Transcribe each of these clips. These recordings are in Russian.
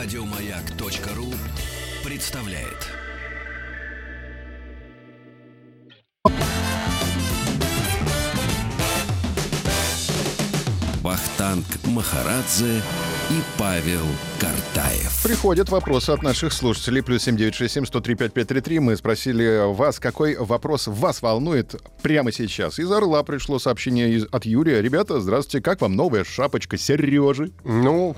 Радиомаяк.ру представляет. Бахтанг Махарадзе и Павел Картаев. Приходят вопросы от наших слушателей. +7 967 103 5533. Мы спросили вас, какой вопрос вас волнует прямо сейчас. Из Орла пришло сообщение от Юрия. Ребята, здравствуйте, как вам новая шапочка Сережи? Ну,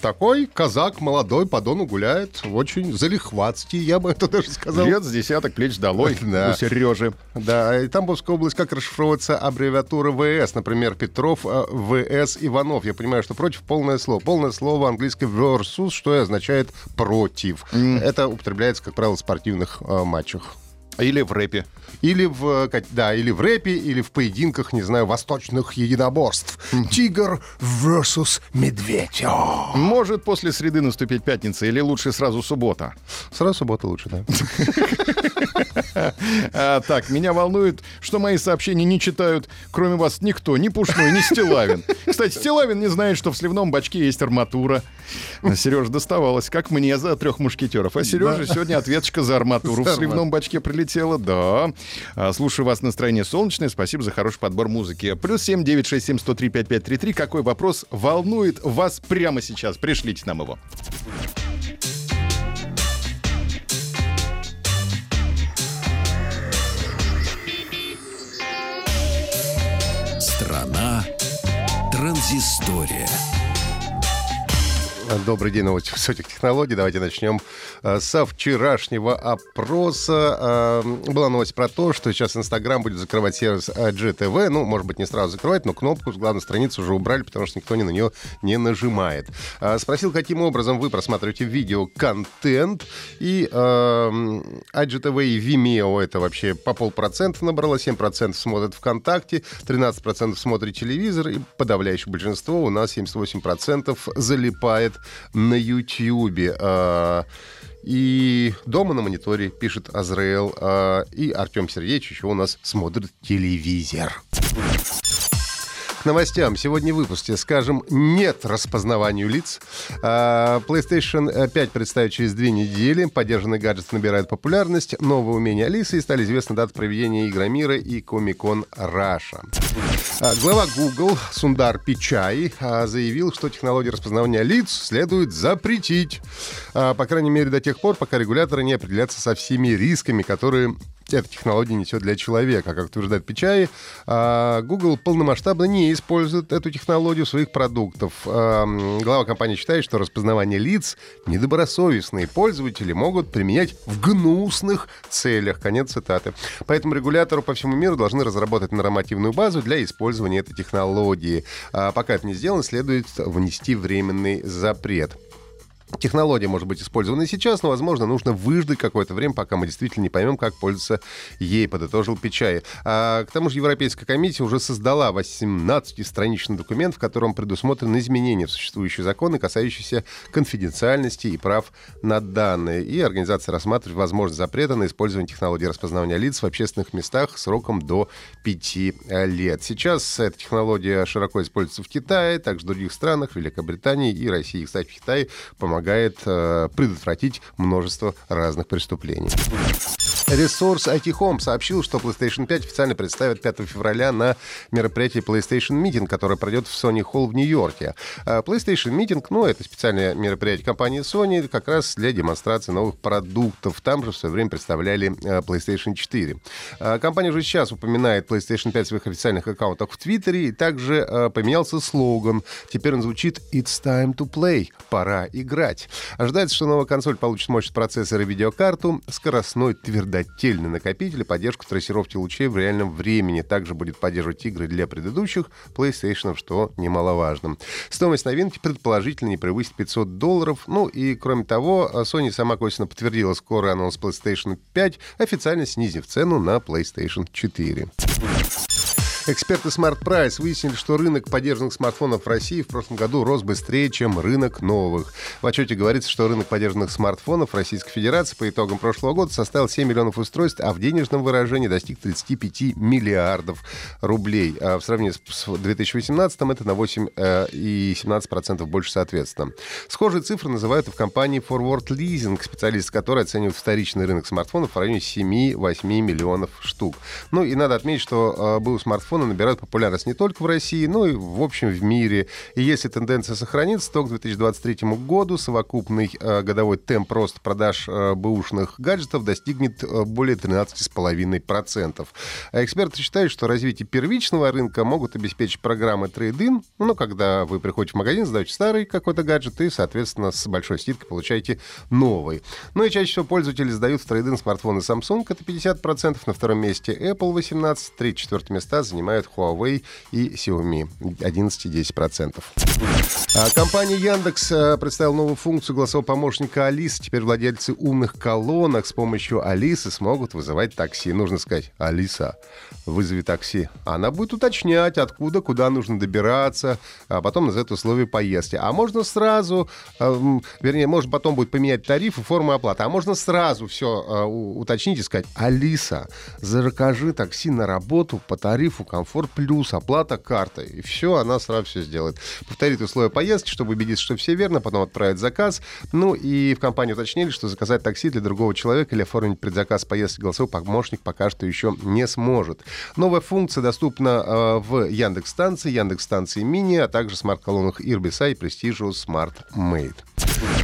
такой казак молодой по Дону гуляет. Очень залихватский, я бы это даже сказал. Лет с десяток, плеч долой у Сережи. Да, и Тамбовская область, как расшифровывается аббревиатура ВС. Например, Петров, ВС, Иванов. Я понимаю, что против — полное слово. Полное слово английское versus, что и означает против. Это употребляется, как правило, в спортивных матчах. Или в рэпе. Или в рэпе, или в поединках, не знаю, восточных единоборств. Тигр versus медведь. О! Может, после среды наступить пятница, или лучше сразу суббота? Сразу суббота лучше, да. Так, меня волнует, что мои сообщения не читают, кроме вас, никто. Ни Пушной, ни Стилавин. Кстати, Стилавин не знает, что в сливном бачке есть арматура. Сереже доставалось, как мне, за «Трех мушкетеров». А Сереже сегодня ответочка за арматуру в сливном бачке прилетела, да. Слушаю вас, настроение солнечное. Спасибо за хороший подбор музыки. +7 967 103 5533. Какой вопрос волнует вас прямо сейчас? Пришлите нам его. Страна транзистория. Добрый день, новости высоких технологий. Давайте начнем со вчерашнего опроса. Была новость про то, что сейчас Инстаграм будет закрывать сервис IGTV. Ну, может быть, не сразу закрывать, но кнопку с главной страницы уже убрали, потому что никто на нее не нажимает. Спросил, каким образом вы просматриваете видеоконтент. И IGTV и Vimeo — это вообще по 0,5% набрало. 7% смотрят ВКонтакте, 13% смотрят телевизор. И подавляющее большинство у нас, 78%, залипает на Ютьюбе. И дома на мониторе, пишет Азреил. И Артем Сергеевич еще у нас смотрит телевизор. К новостям. Сегодня в выпуске скажем «нет» распознаванию лиц. PlayStation 5 представит через 2 недели. Подержанный гаджет набирает популярность. Новые умения Алисы и стали известны даты проведения Игромира и Comic Con Russia. Глава Google Сундар Пичаи заявил, что технологии распознавания лиц следует запретить. По крайней мере, до тех пор, пока регуляторы не определятся со всеми рисками, которые эта технология несет для человека. Как утверждает Пичаи, Google полномасштабно не использует эту технологию в своих продуктах. Глава компании считает, что распознавание лиц недобросовестные пользователи могут применять в гнусных целях. Конец цитаты. Поэтому регуляторы по всему миру должны разработать нормативную базу для использования этой технологии. Пока это не сделано, следует внести временный запрет. Технология может быть использована и сейчас, но, возможно, нужно выждать какое-то время, пока мы действительно не поймем, как пользоваться ей, подытожил Пичаи. К тому же Европейская комиссия уже создала 18-страничный документ, в котором предусмотрены изменения в существующие законы, касающиеся конфиденциальности и прав на данные. И организация рассматривает возможность запрета на использование технологии распознавания лиц в общественных местах сроком до 5 лет. Сейчас эта технология широко используется в Китае, также в других странах, в Великобритании и России. Кстати, в Китае помогает предотвратить множество разных преступлений. Ресурс ITHome сообщил, что PlayStation 5 официально представят 5 февраля на мероприятии PlayStation Meeting, которое пройдет в Sony Hall в Нью-Йорке. PlayStation Meeting, это специальное мероприятие компании Sony как раз для демонстрации новых продуктов. Там же в свое время представляли PlayStation 4. Компания уже сейчас упоминает PlayStation 5 в своих официальных аккаунтах в Твиттере, и также поменялся слоган. Теперь он звучит «It's time to play» — «Пора играть». Ожидается, что новая консоль получит мощность процессора и видеокарту, скоростной твердотельный накопитель и поддержку трассировки лучей в реальном времени. Также будет поддерживать игры для предыдущих PlayStation, что немаловажно. Стоимость новинки предположительно не превысит $500. Ну и, кроме того, Sony сама косвенно подтвердила скорый анонс PlayStation 5, официально снизив цену на PlayStation 4. Эксперты SmartPrice выяснили, что рынок подержанных смартфонов в России в прошлом году рос быстрее, чем рынок новых. В отчете говорится, что рынок подержанных смартфонов Российской Федерации по итогам прошлого года составил 7 миллионов устройств, а в денежном выражении достиг 35 миллиардов рублей. А в сравнении с 2018-м это на 8,17% больше соответственно. Схожие цифры называют и в компании Forward Leasing, специалисты которой оценивают вторичный рынок смартфонов в районе 7-8 миллионов штук. Ну и надо отметить, что БУ-смартфоны набирают популярность не только в России, но и в общем в мире. И если тенденция сохранится, то к 2023 году совокупный годовой темп роста продаж бэушных гаджетов достигнет более 13,5%. Эксперты считают, что развитие первичного рынка могут обеспечить программы Trade-in, ну, когда вы приходите в магазин, сдаете старый какой-то гаджет и, соответственно, с большой скидкой получаете новый. Ну и чаще всего пользователи сдают в Trade-in смартфоны Samsung, это 50%, на втором месте Apple 18%, 3-4 места занимают Huawei и Xiaomi 11-10%. Компания Яндекс представила новую функцию голосового помощника Алиса. Теперь владельцы умных колонок с помощью Алисы смогут вызывать такси. Нужно сказать: «Алиса, вызови такси». Она будет уточнять, откуда, куда нужно добираться, а потом назовет условия поездки. А можно сразу, вернее, может потом будет поменять тариф и форму оплаты. А можно сразу все уточнить и сказать: «Алиса, закажи такси на работу по тарифу Комфорт Плюс, оплата картой». И все, она сразу все сделает. Повторит условия поездки, чтобы убедиться, что все верно, потом отправит заказ. Ну и в компании уточнили, что заказать такси для другого человека или оформить предзаказ поездки голосовой помощник пока что еще не сможет. Новая функция доступна в Яндекс-станции Мини, а также смарт-колоннах Ирбиса и Prestige Smart Mate.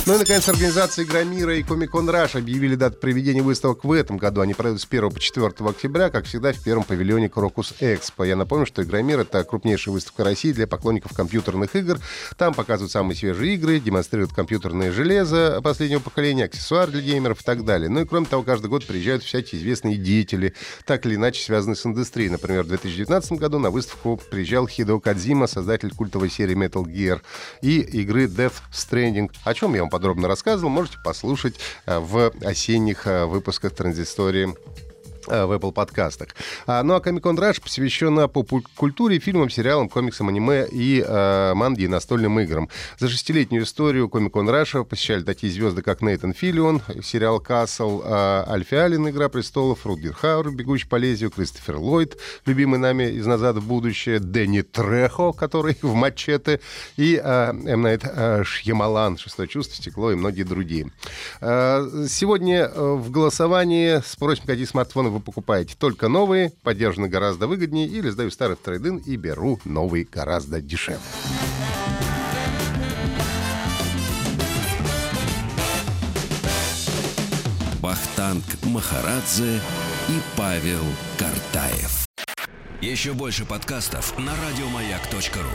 Ну и, наконец, организации Игромира и Comic Con Russia объявили дату проведения выставок в этом году. Они пройдут с 1 по 4 октября, как всегда, в первом павильоне Крокус Экспо. Я напомню, что Игромир — это крупнейшая выставка России для поклонников компьютерных игр. Там показывают самые свежие игры, демонстрируют компьютерное железо последнего поколения, аксессуары для геймеров и так далее. Ну и, кроме того, каждый год приезжают всякие известные деятели, так или иначе связанные с индустрией. Например, в 2019 году на выставку приезжал Хидео Кодзима, создатель культовой серии Metal Gear и игры Death Stranding, о чем я вам подробно рассказывал, можете послушать в осенних выпусках «Транзистории» в Apple подкастах. Ну а Comic Con Russia посвящена поп-культуре, фильмам, сериалам, комиксам, аниме и манге и настольным играм. За шестилетнюю историю Comic Con Russia посещали такие звезды, как Нейтан Филлион, сериал «Касл», Альфи Аллен, «Игра престолов», Рутгер Хауэр, «Бегущий по лезвию», Кристофер Ллойд, любимый нами из «Назад в будущее», Дэнни Трехо, который в «Мачете», и М. Найт Шьямалан, «Шестое чувство», «Стекло» и многие другие. Сегодня в голосовании спросим, какие смартфоны вы покупаете. Только новые, подержаны гораздо выгоднее, или сдаю старый в трейд-ин и беру новый гораздо дешевле. Бахтанг Махарадзе и Павел Картаев. Еще больше подкастов на радиомаяк.ру.